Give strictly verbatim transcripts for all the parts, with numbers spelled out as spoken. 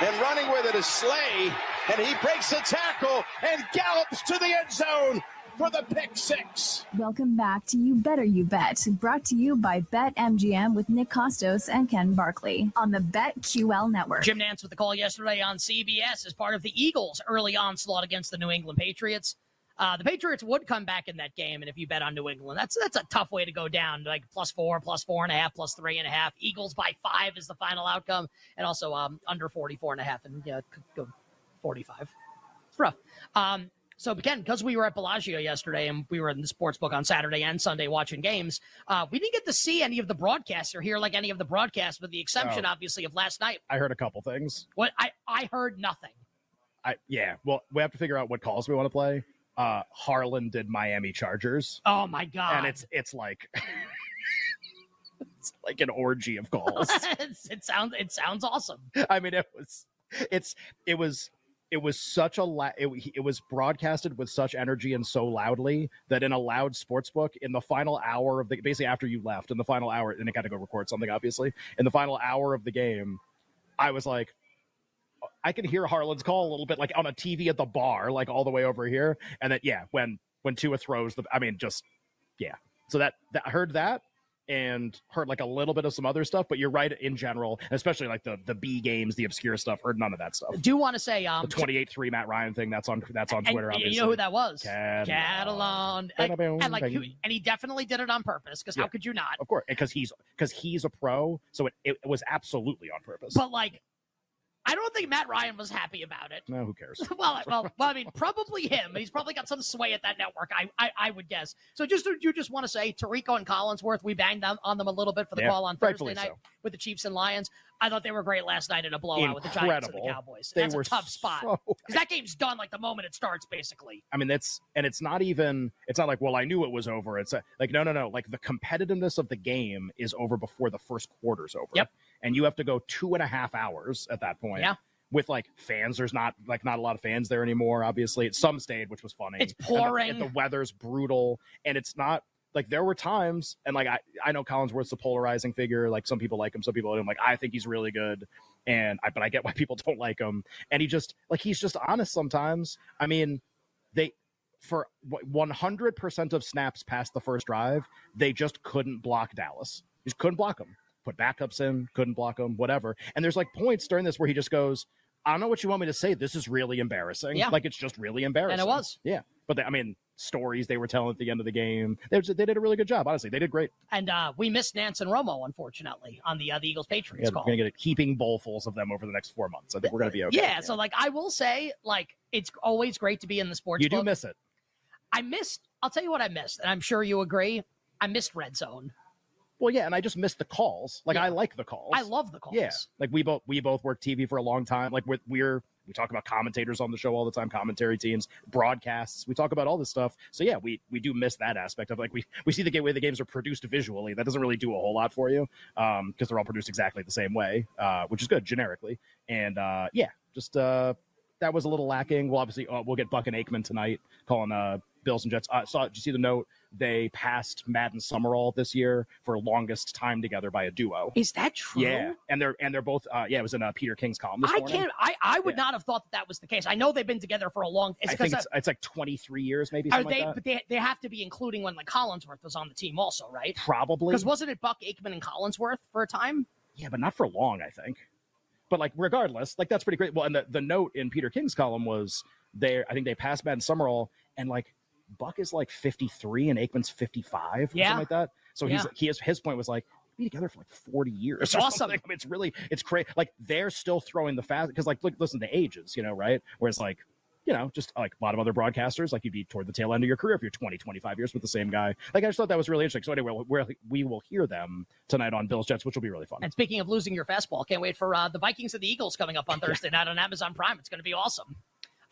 and running with it is Slay, and he breaks the tackle and gallops to the end zone for the pick six. Welcome back to You Better You Bet, brought to you by Bet M G M with Nick Costos and Ken Barkley on the BetQL Network. Jim Nantz with the call yesterday on C B S as part of the Eagles' early onslaught against the New England Patriots. Uh, the Patriots would come back in that game, and if you bet on New England, that's that's a tough way to go down, like plus four, plus four and a half, plus three and a half. Eagles by five is the final outcome, and also um, under forty-four and a half, and yeah, could go forty-five. It's rough. Um, So, again, because we were at Bellagio yesterday and we were in the sports book on Saturday and Sunday watching games, uh, we didn't get to see any of the broadcasts or hear, like, any of the broadcasts, with the exception, oh, obviously, of last night. I heard a couple things. What I, I heard nothing. I Yeah, well, we have to figure out what calls we want to play. Uh, Harlan did Miami Chargers. Oh, my God. And it's it's like... it's like an orgy of calls. it, sounds, it sounds awesome. I mean, it was... It's, it was... It was such a la- it, it was broadcasted with such energy and so loudly that in a loud sports book, in the final hour of the basically after you left, in the final hour, and it got to go record something, obviously. In the final hour of the game, I was like, I could hear Harlan's call a little bit, like on a T V at the bar, like all the way over here. And then yeah, when when Tua throws the, I mean, just yeah. So that, that I heard that. And heard like a little bit of some other stuff, but you're right in general, especially like the the B games, the obscure stuff. Heard none of that stuff. I do want to say um, the twenty-eight three Matt Ryan thing? That's on that's on and, Twitter. Obviously, you know who that was? Catalan. Catalan. And, and like, who, and he definitely did it on purpose. Because yeah. How could you not? Of course, because he's because he's a pro, so it, it was absolutely on purpose. But like, I don't think Matt Ryan was happy about it. No, who cares? well, well, well, I mean, probably him. He's probably got some sway at that network, I I, I would guess. So just you just want to say, Tirico and Collinsworth, we banged them, on them a little bit for the yeah, call on Thursday night so. with the Chiefs and Lions. I thought they were great last night in a blowout Incredible. with the Giants and the Cowboys. They that's were a tough spot. Because so... that game's done like the moment it starts, basically. I mean, that's – and it's not even – it's not like, well, I knew it was over. It's a, like, no, no, no. Like, the competitiveness of the game is over before the first quarter's over. Yep. And you have to go two and a half hours at that point. Yeah. With like fans, there's not like not a lot of fans there anymore. Obviously, at some stage, which was funny. It's pouring. And the, and the weather's brutal, and it's not like there were times. And like I, I know Collinsworth's a polarizing figure. Like some people like him, some people don't. Like I think he's really good, and I, but I get why people don't like him. And he just like he's just honest sometimes. I mean, they. For one hundred percent of snaps past the first drive, they just couldn't block Dallas. Just couldn't block him. Put backups in, couldn't block him, whatever. And there's like points during this where he just goes, I don't know what you want me to say. This is really embarrassing. Yeah. Like, it's just really embarrassing. And it was. Yeah. But, they, I mean, stories they were telling at the end of the game. They, they did a really good job, honestly. They did great. And uh, we missed Nance and Romo, unfortunately, on the, uh, the Eagles-Patriots yeah, call. We're going to get a heaping bowlfuls of them over the next four months. I think we're going to be okay. Yeah, yeah, so, like, I will say, like, it's always great to be in the sports You book. do miss it. I missed – I'll tell you what I missed, and I'm sure you agree. I missed Red Zone. Well, yeah, and I just missed the calls. Like, yeah. I like the calls. I love the calls. Yeah, like we both we both worked T V for a long time. Like we're, we're we talk about commentators on the show all the time, commentary teams, broadcasts. We talk about all this stuff. So yeah, we we do miss that aspect of like we we see the way the games are produced visually. That doesn't really do a whole lot for you because um, they're all produced exactly the same way, uh, which is good generically. And uh, yeah, just uh, that was a little lacking. Well, obviously uh, we'll get Buck and Aikman tonight calling uh, Bills and Jets. I uh, saw. Did you see the note? They passed Madden Summerall this year for longest time together by a duo. Is that true? Yeah, and they're and they're both. Uh, yeah, it was in uh, Peter King's column. This I morning. can't. I, I would yeah. not have thought that that was the case. I know they've been together for a long. It's I think it's, I, it's like twenty-three years, maybe. Are they? Like that. But they they have to be including when like Collinsworth was on the team, also, right? Probably. Because wasn't it Buck, Aikman, and Collinsworth for a time? Yeah, but not for long, I think. But like, regardless, like that's pretty great. Well, and the, the note in Peter King's column was there. I think they passed Madden Summerall and like. Buck is like fifty-three and Aikman's fifty-five, or yeah. something like that. So he's yeah. he has, his point was like, be together for like forty years. It's awesome. Something. I mean, it's really, it's crazy. Like they're still throwing the fast because like, look, listen to ages, you know, right? Whereas like, you know, just like a lot of other broadcasters, like you'd be toward the tail end of your career if you're twenty, twenty-five years with the same guy. Like I just thought that was really interesting. So anyway, we're, we will hear them tonight on Bills Jets, which will be really fun. And speaking of losing your fastball, can't wait for uh, the Vikings and the Eagles coming up on Thursday night on Amazon Prime. It's going to be awesome.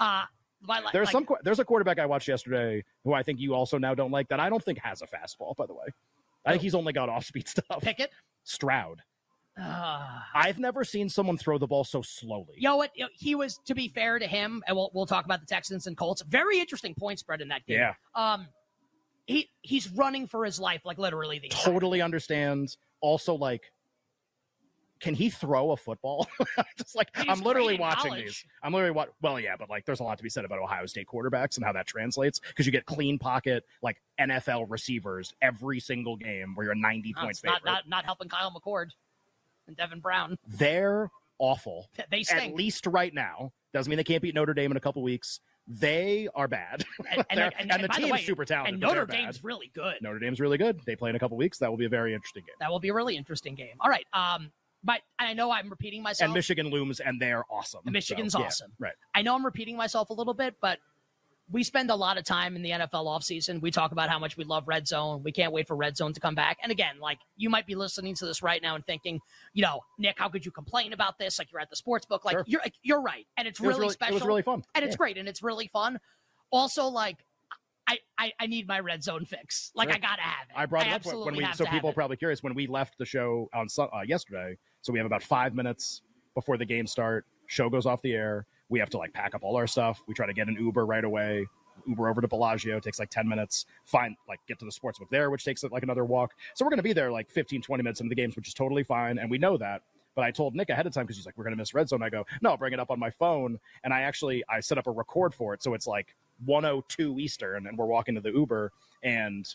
Uh, Like, there's like, some there's a quarterback I watched yesterday who I think you also now don't like that I don't think has a fastball, by the way. I think he's only got off-speed stuff. Pickett? Stroud. Uh, I've never seen someone throw the ball so slowly. You know what? He was, to be fair to him, and we'll we'll talk about the Texans and Colts. Very interesting point spread in that game. Yeah. Um, he he's running for his life, like literally. The totally understands. Also, like, can he throw a football? Just like He's I'm literally watching knowledge. these. I'm literally what? Well, yeah, but like there's a lot to be said about Ohio State quarterbacks and how that translates, because you get clean pocket like N F L receivers every single game where you're a ninety oh, point favorite. Not, not not helping Kyle McCord and Devin Brown. They're awful. They stink. At least right now. Doesn't mean they can't beat Notre Dame in a couple weeks. They are bad. And, and, and, and, and the team's the way, super talented. And Notre Dame's bad. really good. Notre Dame's really good. They play in a couple weeks. That will be a very interesting game. That will be a really interesting game. All right. Um, but I know I'm repeating myself. And Michigan looms, and they are awesome. And Michigan's so, yeah, awesome. Right. I know I'm repeating myself a little bit, but we spend a lot of time in the N F L offseason. We talk about how much we love Red Zone. We can't wait for Red Zone to come back. And again, like, you might be listening to this right now and thinking, you know, Nick, how could you complain about this? Like, you're at the sports book. Like, sure. you're you're right. And it's it really, really special. It was really fun. And yeah. it's great. And it's really fun. Also, like, I, I, I need my Red Zone fix. Like, sure. I got to have it. I brought I it up when we, so people are probably curious, when we left the show on uh, yesterday, so we have about five minutes before the game start. Show goes off the air. We have to, like, pack up all our stuff. We try to get an Uber right away. Uber over to Bellagio. It takes, like, ten minutes. Find, like, get to the sportsbook there, which takes, like, another walk. So we're going to be there, like, fifteen, twenty minutes into the games, which is totally fine, and we know that. But I told Nick ahead of time, because he's like, we're going to miss Red Zone. I go, no, I'll bring it up on my phone. And I actually, I set up a record for it, so it's, like, one oh two Eastern, and we're walking to the Uber, and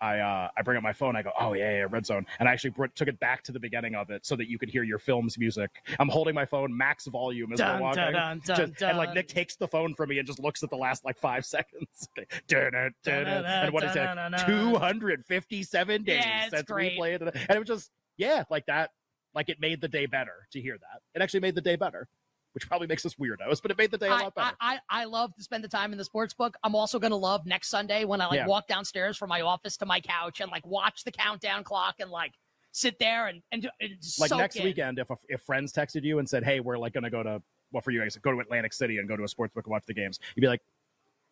I uh, I bring up my phone. I go, oh, yeah, yeah, Red Zone. And I actually br- took it back to the beginning of it so that you could hear your film's music. I'm holding my phone, max volume as dun, we're walking. Dun, dun, dun, just, dun. And, like, Nick takes the phone from me and just looks at the last, like, five seconds. dun, dun, dun, dun, and what is it? two hundred fifty-seven days yeah, since great. we played. And it was just, yeah, like that. Like, it made the day better to hear that. It actually made the day better, which probably makes us weirdos, but it made the day a lot better. I, I, I love to spend the time in the sports book. I'm also going to love next Sunday when I like yeah. walk downstairs from my office to my couch and like watch the countdown clock and like sit there and, and, and like soak next in. weekend. If, a, if friends texted you and said, hey, we're like going to go to, well, for you guys, go to Atlantic City and go to a sports book and watch the games. You'd be like,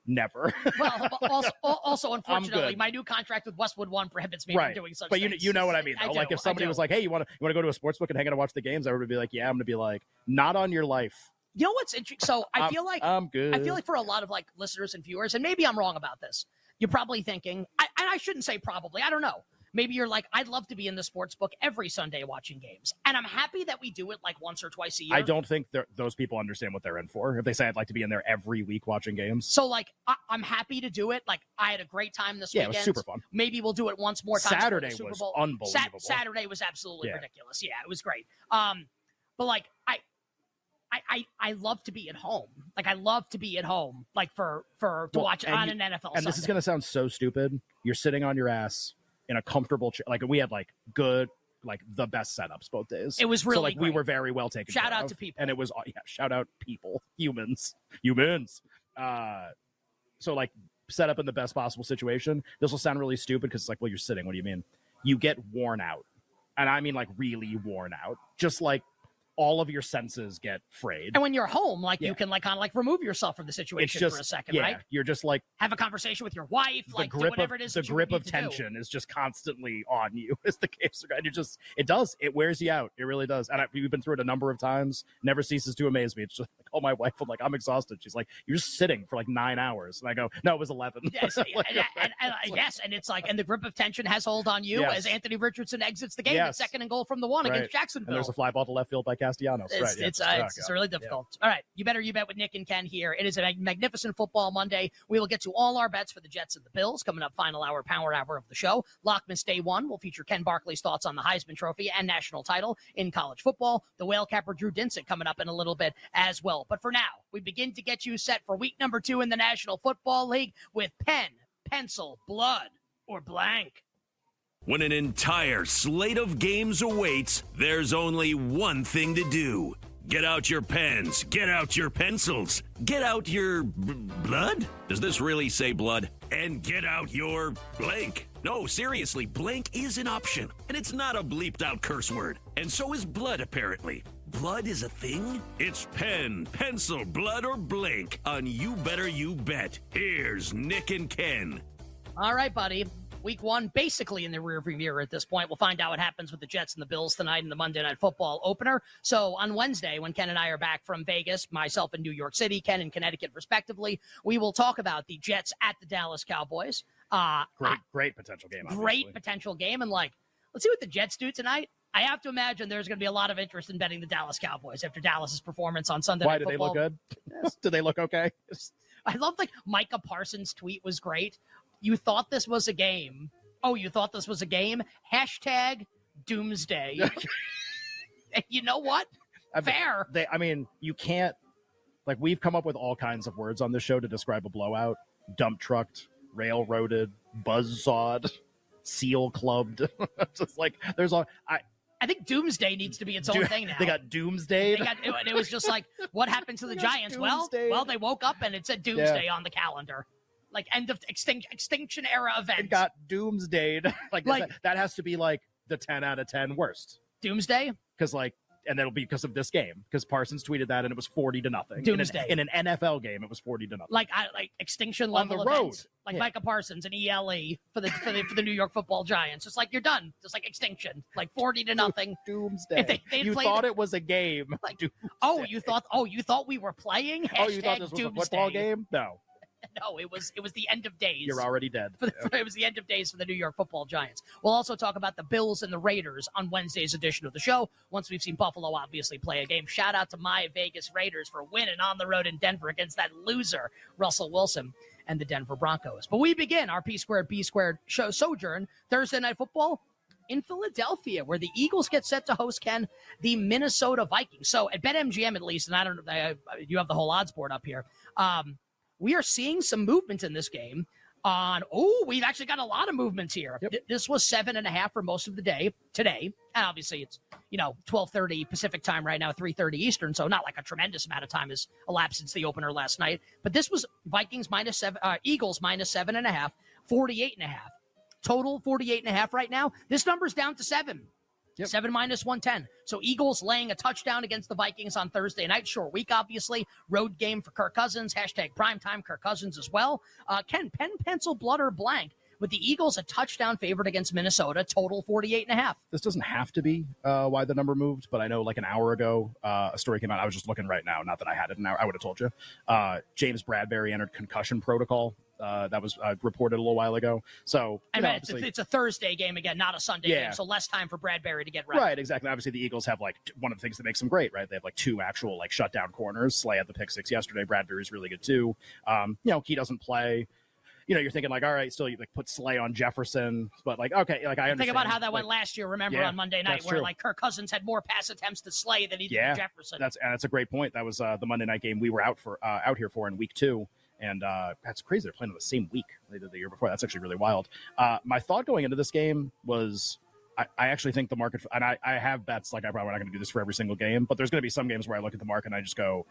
never. Well, also, also unfortunately, my new contract with Westwood One prohibits me right. from doing such but things. But you, you know what I mean, though. I do, like, if somebody was like, hey, you want to you want to go to a sports book and hang out and watch the games, I would be like, yeah, I'm going to be like, not on your life. You know what's interesting? So I feel like I'm good. I feel like for a lot of like listeners and viewers, and maybe I'm wrong about this, you're probably thinking, I, and I shouldn't say probably, I don't know. Maybe you're like, I'd love to be in the sports book every Sunday watching games. And I'm happy that we do it like once or twice a year. I don't think those people understand what they're in for if they say I'd like to be in there every week watching games. So, like, I- I'm happy to do it. Like, I had a great time this yeah, weekend. Yeah, it was super fun. Maybe we'll do it once more time. Saturday Super was Bowl. unbelievable. Sa- Saturday was absolutely yeah. ridiculous. Yeah, it was great. Um, But, like, I, I, I, I love to be at home. Like, I love to be at home, like, for, for to well, watch on you, an N F L And Sunday. This is going to sound so stupid. You're sitting on your ass in a comfortable chair. Like, we had like good, like the best setups both days. It was really so, like great. We were very well taken shout care out of, to people. And it was yeah, shout out people, humans, humans. Uh, so like set up in the best possible situation. This will sound really stupid because it's like, well, you're sitting. What do you mean? You get worn out. And I mean like really worn out. Just like all of your senses get frayed. And when you're home, like yeah. you can like kind of like remove yourself from the situation just, for a second, yeah, right? You're just like have a conversation with your wife, like do whatever of, it is. The grip of tension is just constantly on you as the case. And you're just, it does, it wears you out. It really does. And I, we've been through it a number of times. Never ceases to amaze me. It's just like, oh, my wife, I'm like, I'm exhausted. She's like, you're just sitting for like nine hours. And I go, no, it was eleven. Yes. like, and, and, and, and, like, yes. And it's like, and the grip of tension has hold on you yes. as Anthony Richardson exits the game yes. at second and goal from the one right. against Jacksonville. And there's a fly ball to left field by Castellanos. It's, right, yeah, it's, uh, it's, it's really difficult. Yeah. All right. You better you bet with Nick and Ken here. It is a magnificent football Monday. We will get to all our bets for the Jets and the Bills coming up final hour, power hour of the show. Lockman's Day One will feature Ken Barkley's thoughts on the Heisman Trophy and national title in college football. The whale capper Drew Dinsick coming up in a little bit as well. But for now, we begin to get you set for week number two in the National Football League with pen, pencil, blood, or blank. When an entire slate of games awaits, there's only one thing to do. Get out your pens, get out your pencils, get out your b- blood? Does this really say blood? And get out your blank. No, seriously, blank is an option, and it's not a bleeped out curse word. And so is blood, apparently. Blood is a thing? It's pen, pencil, blood, or blank on You Better You Bet. Here's Nick and Ken. All right, buddy. Week one, basically in the rearview mirror at this point. We'll find out what happens with the Jets and the Bills tonight in the Monday Night Football opener. So on Wednesday, when Ken and I are back from Vegas, myself in New York City, Ken in Connecticut, respectively, we will talk about the Jets at the Dallas Cowboys. Uh, great, great potential game. Obviously. Great potential game. And like, let's see what the Jets do tonight. I have to imagine there's going to be a lot of interest in betting the Dallas Cowboys after Dallas's performance on Sunday Why, Night Football. Why, did they look good? Did they look okay? I love, like, Micah Parsons' tweet was great. You thought this was a game. Oh, you thought this was a game? Hashtag doomsday. You know what? I've, Fair. They, I mean, you can't, like, we've come up with all kinds of words on this show to describe a blowout. Dump trucked, railroaded, buzzsawed, seal clubbed. Just like, there's all... I, I think Doomsday needs to be its own Do- thing now. They got Doomsday. They got, it, it was just like, what happened to the Giants? Doomsday. Well, well, they woke up and it said Doomsday yeah. on the calendar. Like, end of extin- extinction era event. It got Doomsdayed. Like, like that, that has to be like the ten out of ten worst. Doomsday? Because, like, and that'll be because of this game. Because Parsons tweeted that, and it was forty to nothing. Doomsday. In an, in an N F L game, it was forty to nothing. Like, I, like extinction level on the events, road. Like yeah. Micah Parsons and E L E for the, for the for the New York Football Giants. It's like you're done. It's like extinction. Like forty to nothing. Doomsday. If they, you thought it was a game. Like, oh, you thought. Oh, you thought we were playing. Hashtag oh, you thought this was Doomsday. A football game? No. No, it was it was the end of days. You're already dead. For the, yeah. for, it was the end of days for the New York Football Giants. We'll also talk about the Bills and the Raiders on Wednesday's edition of the show. Once we've seen Buffalo obviously play a game. Shout out to my Vegas Raiders for winning on the road in Denver against that loser, Russell Wilson, and the Denver Broncos. But we begin our P squared B squared show sojourn Thursday Night Football in Philadelphia, where the Eagles get set to host, Ken, the Minnesota Vikings. So at Bet M G M, at least, and I don't know, you have the whole odds board up here. Um, We are seeing some movement in this game. On oh, we've actually got a lot of movements here. Yep. This was seven and a half for most of the day today. And obviously, it's you know twelve thirty Pacific time right now, three thirty Eastern. So not like a tremendous amount of time has elapsed since the opener last night. But this was Vikings minus seven, uh, Eagles minus seven and a half, forty-eight and a half total, forty-eight and a half right now. This number's down to seven. Yep. Seven minus one ten. So Eagles laying a touchdown against the Vikings on Thursday night. Short week, obviously. Road game for Kirk Cousins. Hashtag primetime Kirk Cousins as well. Uh, Ken, pen, pencil, blood, or blank with the Eagles a touchdown favorite against Minnesota. Total forty-eight and a half. This doesn't have to be uh, why the number moved, but I know like an hour ago uh, a story came out. I was just looking right now. Not that I had it an hour. I would have told you. Uh, James Bradberry entered concussion protocol. Uh, that was uh, reported a little while ago. So I mean, know, it's, a, it's a Thursday game again, not a Sunday yeah. game. So less time for Bradberry to get right. Right, exactly. Obviously, the Eagles have like t- one of the things that makes them great, right? They have like two actual like shutdown corners. Slay had the pick six yesterday. Bradberry's really good too. Um, you know, he doesn't play. You know, you're thinking like, all right, still you like put Slay on Jefferson, but like, okay, like I understand. Think about how that went like, last year. Remember yeah, on Monday night where true. Like Kirk Cousins had more pass attempts to Slay than he did yeah, to Jefferson. That's and that's a great point. That was uh, the Monday night game we were out for uh, out here for in week two. And uh, that's crazy. They're playing on the same week they did the year before. That's actually really wild. Uh, my thought going into this game was I, I actually think the market, and I, I have bets, like I'm probably not going to do this for every single game, but there's going to be some games where I look at the market and I just go,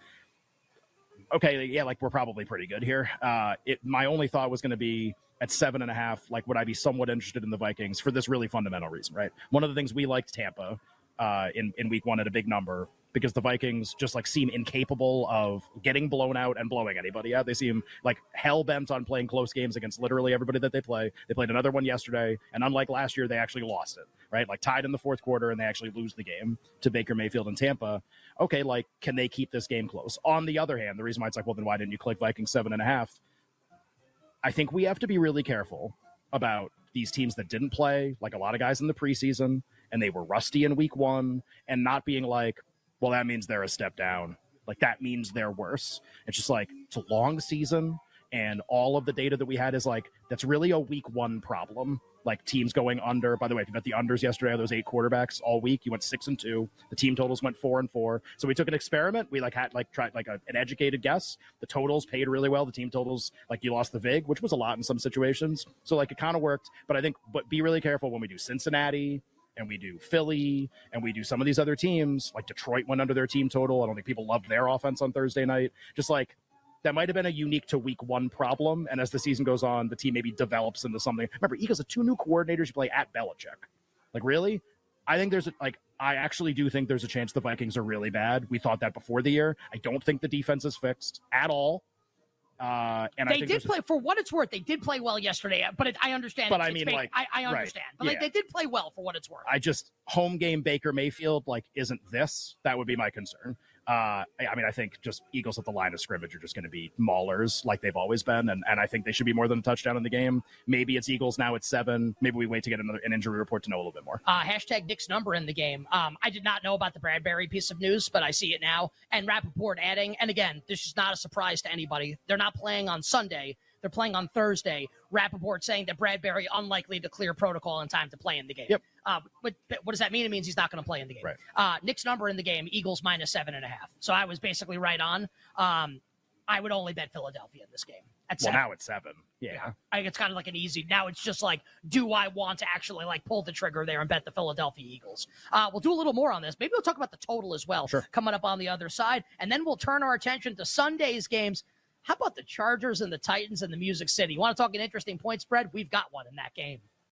okay, yeah, like we're probably pretty good here. Uh, it, my only thought was going to be at seven and a half, like would I be somewhat interested in the Vikings for this really fundamental reason, right? One of the things we liked Tampa uh, in, in week one at a big number because the Vikings just, like, seem incapable of getting blown out and blowing anybody out. They seem, like, hell-bent on playing close games against literally everybody that they play. They played another one yesterday, and unlike last year, they actually lost it, right? Like, tied in the fourth quarter, and they actually lose the game to Baker Mayfield and Tampa. Okay, like, can they keep this game close? On the other hand, the reason why it's like, well, then why didn't you click Vikings seven and a half? I think we have to be really careful about these teams that didn't play, like a lot of guys in the preseason, and they were rusty in week one, and not being like, well, that means they're a step down. Like, that means they're worse. It's just like, it's a long season, and all of the data that we had is like, that's really a week one problem. Like, teams going under. By the way, if you bet the unders yesterday, those eight quarterbacks all week, you went six and two. The team totals went four and four. So we took an experiment. We, like, had, like, tried, like, a, an educated guess. The totals paid really well. The team totals, like, you lost the vig, which was a lot in some situations. So, like, it kind of worked. But I think, but be really careful when we do Cincinnati, and we do Philly, and we do some of these other teams, like Detroit went under their team total. I don't think people loved their offense on Thursday night. Just like, that might have been a unique to week one problem, and as the season goes on, the team maybe develops into something. Remember, Eagles have two new coordinators. You play at Belichick. Like, really? I think there's, a, like, I actually do think there's a chance the Vikings are really bad. We thought that before the year. I don't think the defense is fixed at all. Uh, and they I think did play, a, for what it's worth, they did play well yesterday, but it, I understand. But I mean, like, I, I understand. Right, but like, yeah. They did play well for what it's worth. I just, home game Baker Mayfield, like, isn't this? That would be my concern. Uh, I mean, I think just Eagles at the line of scrimmage are just going to be maulers like they've always been. And, and I think they should be more than a touchdown in the game. Maybe it's Eagles now at seven. Maybe we wait to get another an injury report to know a little bit more. Uh, hashtag Nick's number in the game. Um, I did not know about the Bradbury piece of news, but I see it now. And Rappaport adding, and again, this is not a surprise to anybody. They're not playing on Sunday. They're playing on Thursday. Rappaport saying that Bradbury unlikely to clear protocol in time to play in the game. Yep. Uh, but, but what does that mean? It means he's not going to play in the game. Right. Uh, Nick's number in the game, Eagles minus seven and a half. So I was basically right on. Um, I would only bet Philadelphia in this game. At well, seven. Now it's seven. Yeah. yeah. I think it's kind of like an easy. Now it's just like, do I want to actually like pull the trigger there and bet the Philadelphia Eagles? Uh, we'll do a little more on this. Maybe we'll talk about the total as well sure. coming up on the other side. And then we'll turn our attention to Sunday's games. How about the Chargers and the Titans and the Music City? You want to talk an interesting point spread? We've got one in that game.